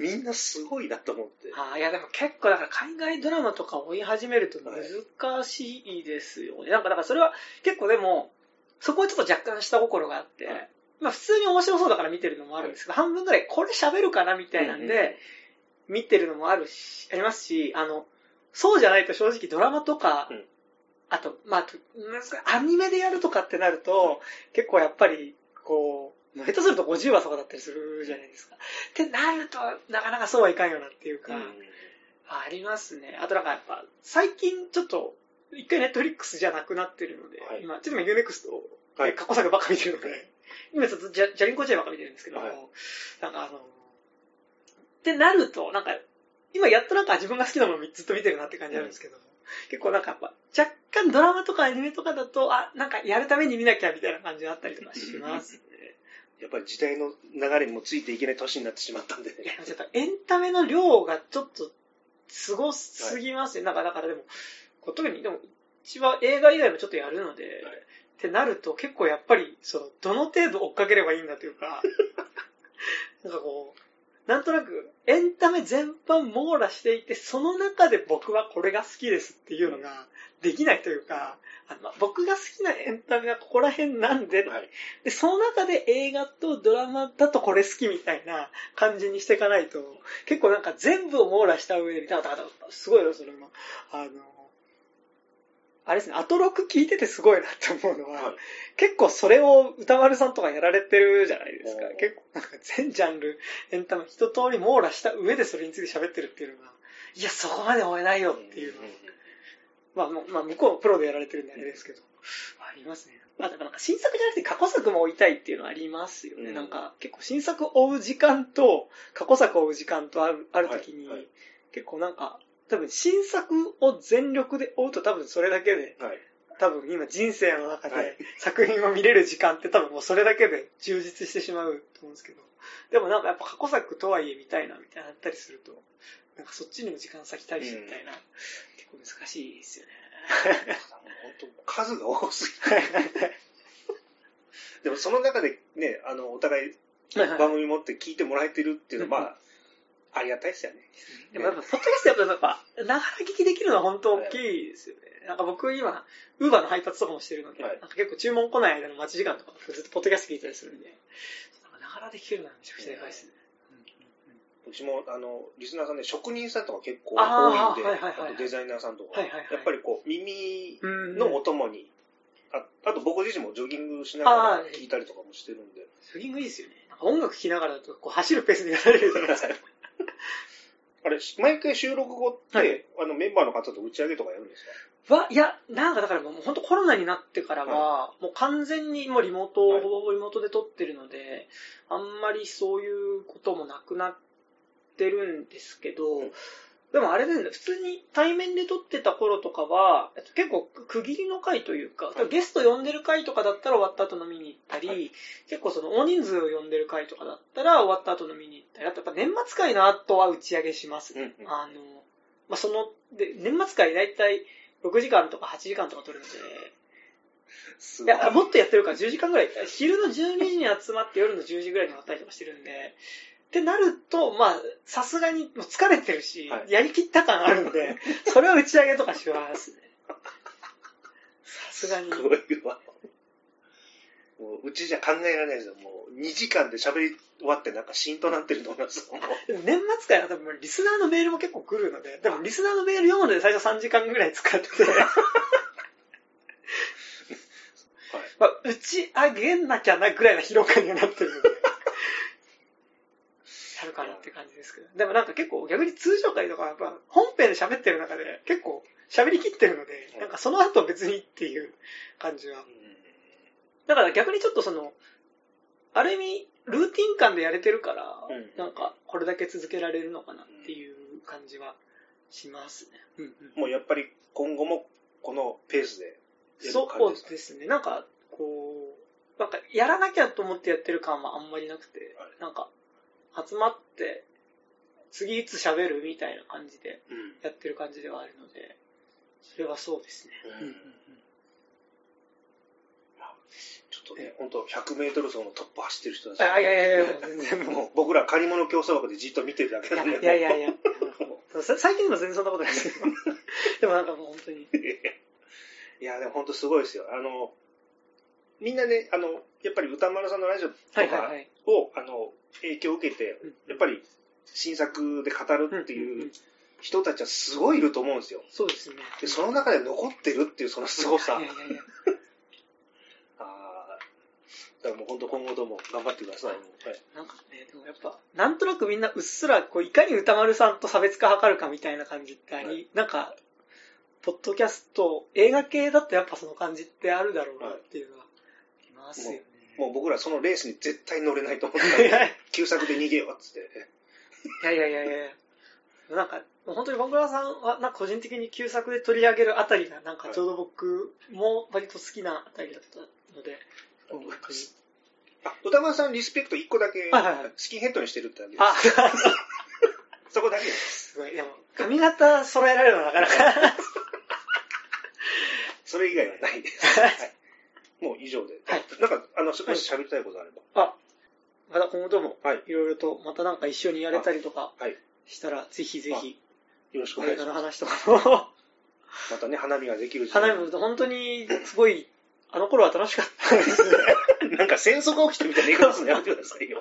みんなすごいなと思って。ああいやでも結構だから海外ドラマとか追い始めると難しいですよね。はい、なんかだからそれは結構でもそこはちょっと若干下心があって、はい、まあ普通に面白そうだから見てるのもあるんですけど、はい、半分ぐらいこれ喋るかなみたいなんで見てるのもあるしありますし、あのそうじゃないと正直ドラマとか、うんあと、まあ、アニメでやるとかってなると、結構やっぱり、こう、下手するとごじゅうわとかだったりするじゃないですか。ってなると、なかなかそうはいかんよなっていうか、うん、ありますね。あとなんかやっぱ、最近ちょっと、一回ネットフリックスじゃなくなってるので、はい、今、ちょっと今 ユーネクスト を過去作ばっか見てるので、はい、今ちょっとジャリンコチェばっか見てるんですけども、はい、なんかあの、ってなると、なんか、今やっとなんか自分が好きなものをずっと見てるなって感じなんですけど、うん結構なんかやっぱ若干ドラマとかアニメとかだとあなんかやるために見なきゃみたいな感じがあったりとかしますね。やっぱり時代の流れにもついていけない年になってしまったんで、ね、いやちょっとエンタメの量がちょっとすごすぎますね、はい、なんかだからでも特にでもうちは映画以外もちょっとやるので、はい、ってなると結構やっぱりそのどの程度追っかければいいんだというかなんかこうなんとなくエンタメ全般網羅していて、その中で僕はこれが好きですっていうのができないというか、あの、まあ、僕が好きなエンタメはここら辺なんで、はい、でその中で映画とドラマだとこれ好きみたいな感じにしていかないと、結構なんか全部を網羅した上で、だだだだすごいな、それもあのあれですね、アトロク聞いててすごいなって思うのは、はい、結構それを歌丸さんとかやられてるじゃないですか。結構なんか全ジャンル、エンタメ一通り網羅した上でそれについて喋ってるっていうのが、いや、そこまで追えないよっていうの、うんうんうん、まあ、まあ、向こうもプロでやられてるんであれですけど、ありますね。まあ、だからなんか新作じゃなくて過去作も追いたいっていうのはありますよね。うん、なんか結構新作を追う時間と過去作を追う時間とある、ある時に、はいはい、結構なんか、多分新作を全力で追うと多分それだけで、はい、多分今人生の中で作品を見れる時間って多分もうそれだけで充実してしまうと思うんですけど、でもなんかやっぱ過去作とはいえ見たいなみたいなのあったりすると、なんかそっちにも時間割きたいしみたいな、うん、結構難しいですよね。本当数が多すぎてでもその中でね、あのお互い番組持って聞いてもらえてるっていうのはまあありがたいですよね。でもやっぱ、ポッドキャストやっぱなんか、ながら聞きできるのは本当大きいですよね。なんか僕今、ウーバーの配達とかもしてるので、はい、なんか結構注文来ない間の待ち時間とかずっとポッドキャスト聞いたりするんで、ながらで聞けるのはめちゃくちゃでかいですね。うちも、あの、リスナーさんで、職人さんとか結構多いんで、はいはいはいはい、あとデザイナーさんとか、はいはいはい、やっぱりこう、耳のお供に、あ, あと僕自身もジョギングしながら聞いたりとかもしてるんで。ジョギングいいですよね。なんか音楽聴きながらだとこう走るペースになれるじゃないですか。あれ、毎回収録後って、はい、あのメンバーの方と打ち上げとかやるんですか？わ、いや、なんかだからもう本当コロナになってからは、はい、もう完全にもうリモート、はい、ほぼリモートで撮ってるので、あんまりそういうこともなくなってるんですけど、うん、でもあれですね、普通に対面で撮ってた頃とかは、結構区切りの回というか、はい、ゲスト呼んでる回とかだったら終わった後飲みに行ったり、はい、結構その大人数を呼んでる回とかだったら終わった後飲みに行ったり、あとやっぱ年末会の後は打ち上げします。うんうん、あの、まあ、その、で、年末会だいたいろくじかんとかはちじかんとか撮るので、いや、もっとやってるからじゅうじかんぐらい、昼のじゅうにじに集まって夜のじゅうじぐらいに終わったりとかしてるんで、ってなると、まあ、さすがに疲れてるし、はい、やりきった感あるので、それを打ち上げとかしますね。さすがに。すごいわ。もう、うちじゃ考えられないですよ。もう、にじかんで喋り終わってなんかシーンとなってると思います。年末会は多分、リスナーのメールも結構来るので、でもリスナーのメール読むので最初さんじかんぐらい使って。はい、まあ、打ち上げなきゃなぐらいの疲労感にはなってるので。あるかなって感じですけど、でもなんか結構逆に通常回とかやっぱ本編で喋ってる中で結構喋りきってるので、なんかその後別にっていう感じは、だから逆にちょっとそのある意味ルーティン感でやれてるから、なんかこれだけ続けられるのかなっていう感じはしますね。うんうん、もうやっぱり今後もこのペースでやる感じですか？そうですね。なんかこうなんかやらなきゃと思ってやってる感はあんまりなくて、なんか集まって次いつ喋るみたいな感じでやってる感じではあるので、それはそうですね。うんうんうん、ちょっとね、本当ひゃくメートル走のトップ走ってる人たち、あ、いやいやいや、全然もう僕ら借り物競走枠でじっと見てるだけなんで、いやいやいや、最近でも全然そんなことないですけど、でもなんかもう本当に、いやでも本当すごいですよ。あのみんなね、あのやっぱり歌丸さんのラジオとかを、はいはいはい、あの影響を受けて、やっぱり新作で語るっていう人たちはすごいいると思うんですよ。そうですね。でその中で残ってるっていうそのすごさ。いやいやいやあ、だからもう本当今後とも頑張ってください。はい、なんかね、でもやっぱなんとなくみんなうっすらこういかに歌丸さんと差別化を図るかみたいな感じってあり、はい、なんかポッドキャスト映画系だとやっぱその感じってあるだろうなっていうのはありますよね。はい、もう僕らそのレースに絶対乗れないと思ってた旧作で逃げようっつっていやいやいやいや、なんか本当に僕らさんはなんか個人的に旧作で取り上げるあたりがなんかちょうど僕も割と好きなあたりだったので、はい、あ、歌丸さんリスペクトいっこだけスキンヘッドにしてるってだけです、はいはいはい、そこだけです。すごい、でも髪型揃えられるのはなかなかそれ以外はないです、はい、もう以上で、はい、なんかあの少し喋りたいことあれば、あ、また今後ともいろいろとまたなんか一緒にやれたりとかしたら、ぜひぜひ映画の話とかもまたね、花火ができるし、花火も本当にすごい、あの頃は楽しかったですね。なんか戦争が起きてみたいな言い方するのやめてくださいよ。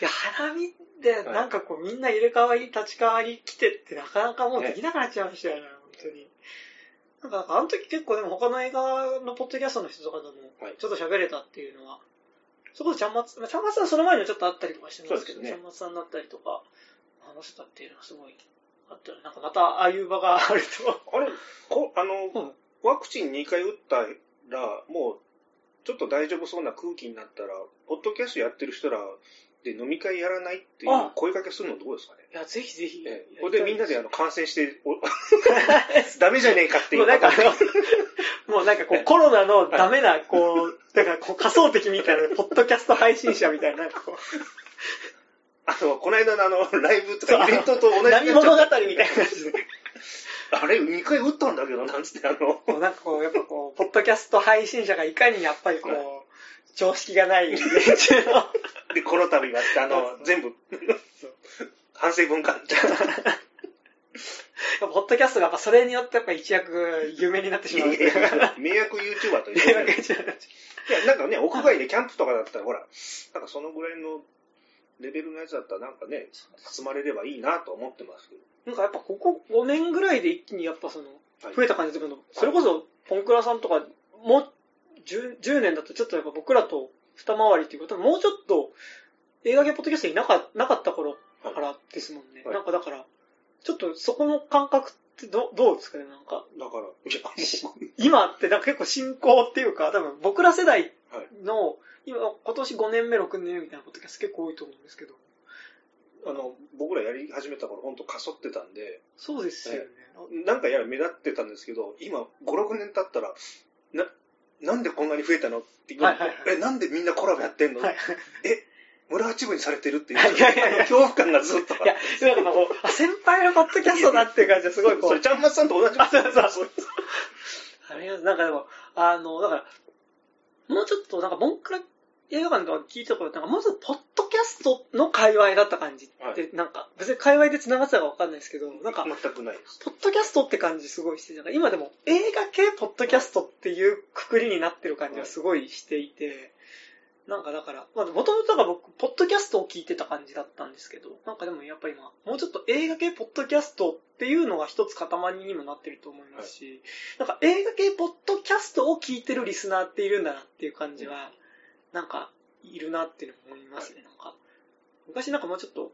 いや、花火ってなんかこうみんな入れ替わり立ち替わり来てってなかなかもうできなくなっちゃいましたよね、本当に。なんかあの時結構でも他の映画のポッドキャストの人とかでもちょっと喋れたっていうのは、そこでちゃんまつ、ちゃんまつさんその前にちょっとあったりとかしてるんですけど、ちゃんまつさんだったりとか話せたっていうのはすごいあったよね。なんかまたああいう場があると。あれ、こあの、うん、ワクチンにかい打ったらもうちょっと大丈夫そうな空気になったら、ポッドキャストやってる人らで飲み会やらないっていう声かけするのどうですかね。いや、ぜひぜひ。ええ、これでみんなであの感染してダメじゃねえかっていう。もうなんかもうなんかこうコロナのダメなこうだからこう仮想的みたいなポッドキャスト配信者みたいな。あとこの間のあのライブとかイベントと同じ。波物語みたいな感じで。あれにかい打ったんだけどなんつってあの。もうなんかこうやっぱこうポッドキャスト配信者がいかにやっぱりこう、はい、常識がない連中の。でこの度はあの全部反省文化みたいな。ポッドキャストがやっぱそれによってやっぱ一躍有名になってしまう。迷惑 YouTuber という。迷惑 YouTuber。いやなんかね、屋外でキャンプとかだったらほらなんかそのぐらいのレベルのやつだったらなんかね、積まれればいいなと思ってますけど。なんかやっぱここごねんぐらいで一気にやっぱその増えた感じですけど、はい、それこそポンクラさんとかもう 10, じゅうねんだとちょっとやっぱ僕らと二回りっていうことはもうちょっと映画系ポッドキャストになかった頃からですもんね。はいはい、なんかだからちょっとそこの感覚って ど, どうですかねなんか。だから今ってなんか結構進行っていうか多分僕ら世代の今今年ごねんめろくねんめみたいなポッドキャスト結構多いと思うんですけど。あの僕らやり始めた頃本当かそってたんで、そうですよね、えー、なんかやら目立ってたんですけど、今 ごろくねん経ったら な, なんでこんなに増えたのって言う、はいはいはい、えなんでみんなコラボやってんの、はいはい、え村八分にされてるっていう恐怖感がずっとあって、いやなんかこう先輩のポッドキャストだっていう感じがすごいこうそれちゃんまつさんと同じあそうそうそうあれなんかでもあのだからもうちょっとなんかボンクラ映画館とか聞いたことなんかもうちょっとポッドキャストの界隈だった感じって、はい、なんか別に界隈で繋がってたかわかんないですけど、なんか全くないです。ポッドキャストって感じすごいして、なんか今でも映画系ポッドキャストっていう括りになってる感じがすごいしていて、はい、なんかだからまあ元々が僕ポッドキャストを聞いてた感じだったんですけど、なんかでもやっぱり今もうちょっと映画系ポッドキャストっていうのが一つ塊にもなってると思いますし、はい、なんか映画系ポッドキャストを聞いてるリスナーっているんだなっていう感じは。はい、なんかいるなっていうのを思いますね。なんか昔なんかもうちょっと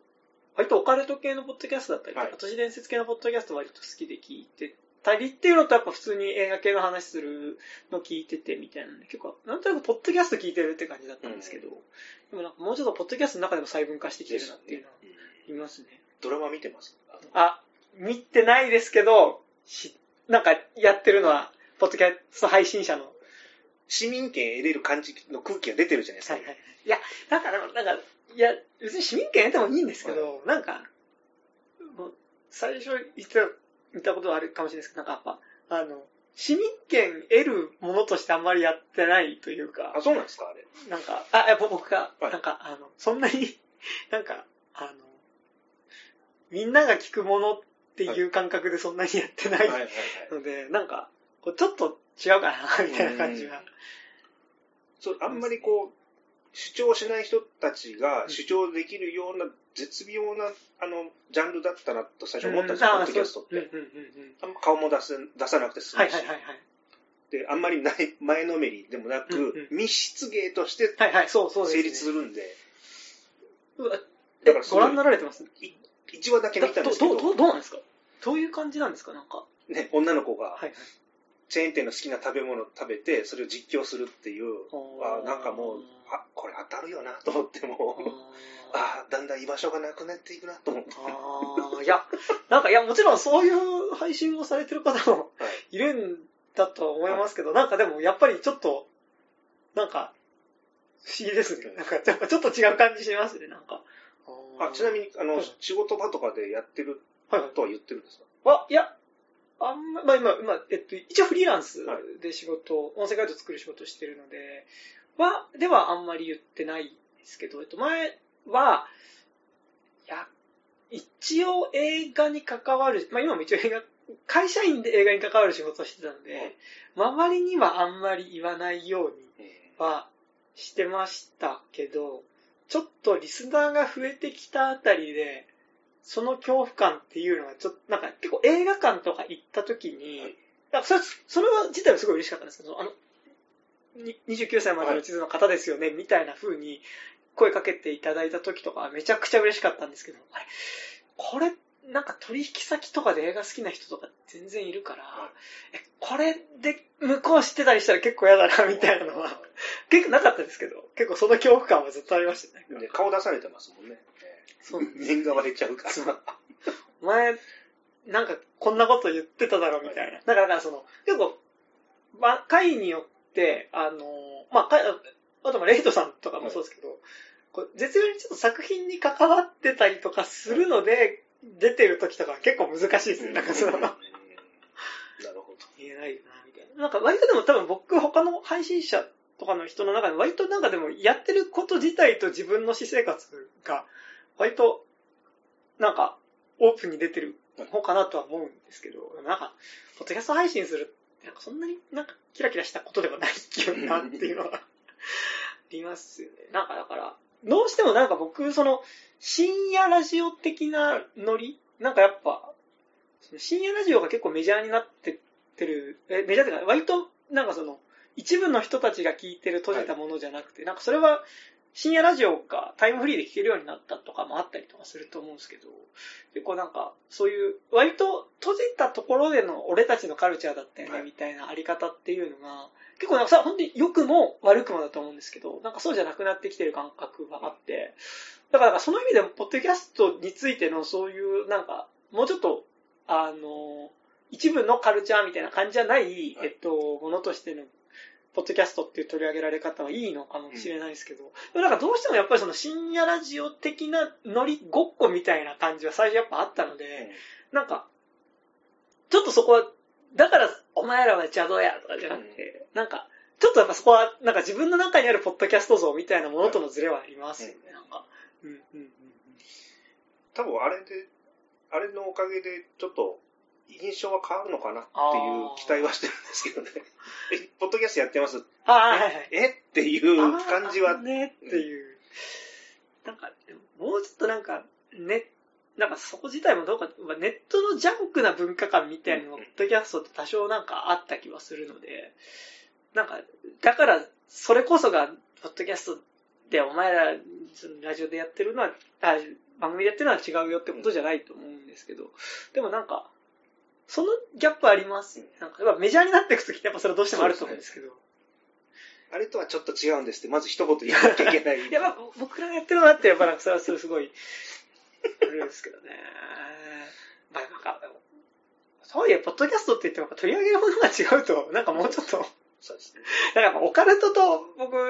割とオカルト系のポッドキャストだったりとか、はい、都市伝説系のポッドキャスト割と好きで聞いてたりっていうのと、やっぱ普通に映画系の話するの聞いててみたいなので、結構なんとなくポッドキャスト聞いてるって感じだったんですけど、うん、でもなんかもうちょっとポッドキャストの中でも細分化してきてるなっていうのはありますね。ドラマ見てます？あ、見てないですけど、なんかやってるのはポッドキャスト配信者の市民権得れる感じの空気が出てるじゃないですか。はいはい、いや、だから、なんか、いや、別に市民権得てもいいんですけど、はい、なんか、もう最初言ってた、言ったことはあるかもしれないですけど、なんかやっぱ、あの、市民権得るものとしてあんまりやってないというか。あ、そうなんですかあれ。なんか、あ、やっぱ僕が、はい、なんか、あの、そんなに、なんか、あの、みんなが聞くものっていう感覚でそんなにやってないので、はいはいはい、なんか、こうちょっと、違うかなみたいな感じが、そうあんまりこう主張しない人たちが主張できるような絶妙なあのジャンルだったなと最初思ったんですよ、ポッドキャストって、うんうんうん、あんま顔も出せ、出さなくて済むし、はいはいはいはい、であんまりない前のめりでもなく、うんうん、密室芸として成立するんで、はいはい、だからご覧になられてます？いちわだけ見たんですけど、ど、ど、どうなんですか？どういう感じなんですか？なんかね、女の子が、はいはい、チェーン店の好きな食べ物を食べてそれを実況するっていう、あなんかもうあこれ当たるよなと思ってもあだんだん居場所がなくなっていくなと思って、あいやなんかいやもちろんそういう配信をされてる方もいるんだと思いますけど、はい、なんかでもやっぱりちょっとなんか不思議ですね、なんかちょっと違う感じしますね、なんかあちなみにあの、はい、仕事場とかでやってるとは言ってるんですか？あいやあんま、まあ、今、今、えっと、一応フリーランスで仕事、はい、音声ガイド作る仕事をしてるので、は、ではあんまり言ってないですけど、えっと、前は、いや、一応映画に関わる、まあ今も一応映画、会社員で映画に関わる仕事をしてたんで、周りにはあんまり言わないようにはしてましたけど、ちょっとリスナーが増えてきたあたりで、その恐怖感っていうのがちょっとなんか結構映画館とか行った時に、はい、だからそれそれは自体はすごい嬉しかったんですけど、あのにじゅうきゅうさいまでの地図の方ですよね、はい、みたいな風に声かけていただいた時とかめちゃくちゃ嬉しかったんですけど、あれこれなんか取引先とかで映画好きな人とか全然いるから、はい、えこれで向こう知ってたりしたら結構やだなみたいなのは結構なかったですけど、結構その恐怖感はずっとありましたね。で顔出されてますもんね。年賀割れちゃうからお前なんかこんなこと言ってただろみたいな、だから、だからその結構、まあ、会によってあのまああとレイトさんとかもそうですけど、はい、こう絶妙にちょっと作品に関わってたりとかするので、はい、出てる時とか結構難しいですね、なんかそのなるほど言えないなみたいな、なんか割とでも多分僕他の配信者とかの人の中で割となんかでもやってること自体と自分の私生活が割となんかオープンに出てる方かなとは思うんですけど、なんかポッドキャスト配信するなんかそんなになんかキラキラしたことではない気分なっていうのはありますよね。なんかだからどうしてもなんか僕その深夜ラジオ的なノリ、なんかやっぱ深夜ラジオが結構メジャーになってってる、えメジャーってか割となんかその一部の人たちが聞いてる閉じたものじゃなくて、なんかそれは深夜ラジオがタイムフリーで聴けるようになったとかもあったりとかすると思うんですけど、結構なんかそういう割と閉じたところでの俺たちのカルチャーだったよねみたいなあり方っていうのが結構なんかさ本当に良くも悪くもだと思うんですけど、なんかそうじゃなくなってきてる感覚があって、だからその意味でもポッドキャストについてのそういうなんかもうちょっとあの一部のカルチャーみたいな感じじゃないえっとものとしてのポッドキャストっていう取り上げられ方はいいのかもしれないですけど、うん、なんかどうしてもやっぱりその深夜ラジオ的なノリごっこみたいな感じは最初やっぱあったので、うん、なんかちょっとそこはだからお前らは邪道やとかじゃなくて、うん、なんかちょっとやっぱそこはなんか自分の中にあるポッドキャスト像みたいなものとのズレはありますよね、うん、なんか、うんうんうん、多分あれであれのおかげでちょっと印象は変わるのかなっていう期待はしてるんですけどね。え、ポッドキャストやってます。はいはいはい、えっていう感じはねっていう。なんかもうちょっとなんかね、なんかそこ自体もどうかネットのジャンクな文化観みたいなのポッドキャストって多少なんかあった気はするので、なんかだからそれこそがポッドキャストでお前らラジオでやってるのは番組でやってるのは違うよってことじゃないと思うんですけど、でもなんか。そのギャップあります、ね、なんかメジャーになっていくときってやっぱそれはどうしてもあると思うんですけど、そうですね、あれとはちょっと違うんですってまず一言言わなきゃいけないいや、まあ、僕らがやってるのだってやっぱなんかそれはそれすごいあるんですけどねまあなんかそういえばポッドキャストって言っても取り上げるものが違うとなんかもうちょっとそうですね、なんかオカルトと僕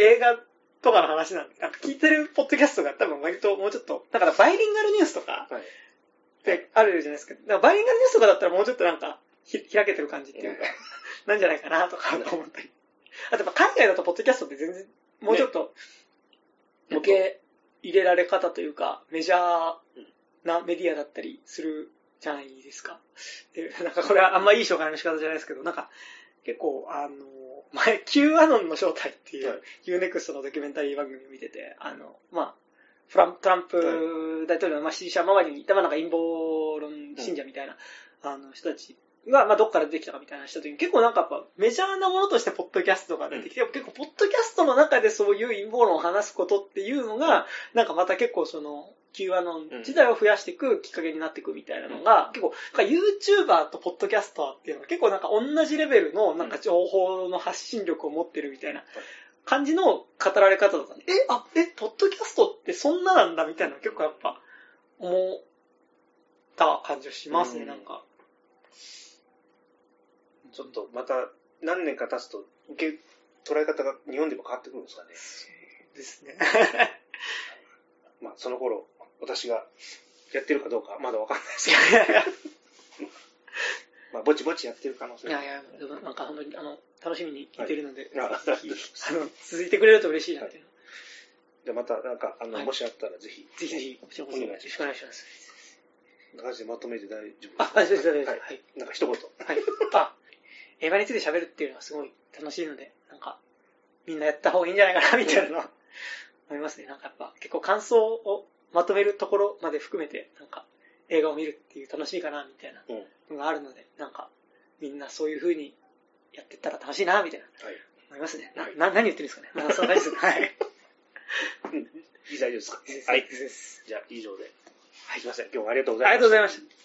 映画とかの話なんでなんか聞いてるポッドキャストが多分割ともうちょっとだからバイリンガルニュースとか、はいってあるじゃないですか。だからバイリンガルニュースとかだったらもうちょっとなんか開けてる感じっていうかなんじゃないかなとか思ったり。あとやっぱ海外だとポッドキャストって全然もうちょっと受け入れられ方というかメジャーなメディアだったりするじゃないですか。でなんかこれはあんまいい紹介の仕方じゃないですけど、なんか結構あの前 Q アノンの正体っていう ユーネクスト のドキュメンタリー番組見てて、あのまあ。トランプ大統領の支持者周りにいた、まあ、なんか陰謀論信者みたいな、うん、あの人たちが、まあ、どっから出てきたかみたいなした時に結構なんかやっぱメジャーなものとしてポッドキャストが出てきて、うん、結構ポッドキャストの中でそういう陰謀論を話すことっていうのが、うん、なんかまた結構その Q アノン自体を増やしていくきっかけになっていくみたいなのが、うん、結構なんか YouTuber とポッドキャスターっていうのが結構なんか同じレベルのなんか情報の発信力を持ってるみたいな、うん感じの語られ方だったんで、え、あ、え、ポッドキャストってそんななんだみたいな結構やっぱ思った感じがしますね、うん、なんか。ちょっとまた何年か経つと受け捉え方が日本でも変わってくるんですかね。ですね。まあその頃私がやってるかどうかまだわかんないですけど、まあぼちぼちやってる可能性。いやいや、でもなんか本当にあの。楽しみに聞いてるので、はい、あの続いてくれると嬉しいなっていうの、はい、じゃあまたなんかあの、はい、もしあったらぜひぜひぜひお願いします。よろしくお願いします。流してまとめて大丈夫です。あ、大丈夫です。はい。なんか一言。はい。あ、映画について喋るっていうのはすごい楽しいので、なんかみんなやった方がいいんじゃないかなみたいなのは思いますね。なんかやっぱ結構感想をまとめるところまで含めてなんか映画を見るっていう楽しいかなみたいなのがあるので、うん、なんかみんなそういう風にやってったら楽しいなみたいな、はい、思いますね。な、はい、な何言ってるんですかね。まあそんなです。はい。以上ですか。はい、じゃあ以上で。はい、すみません。今日はありがとうございました。ありがとうございました。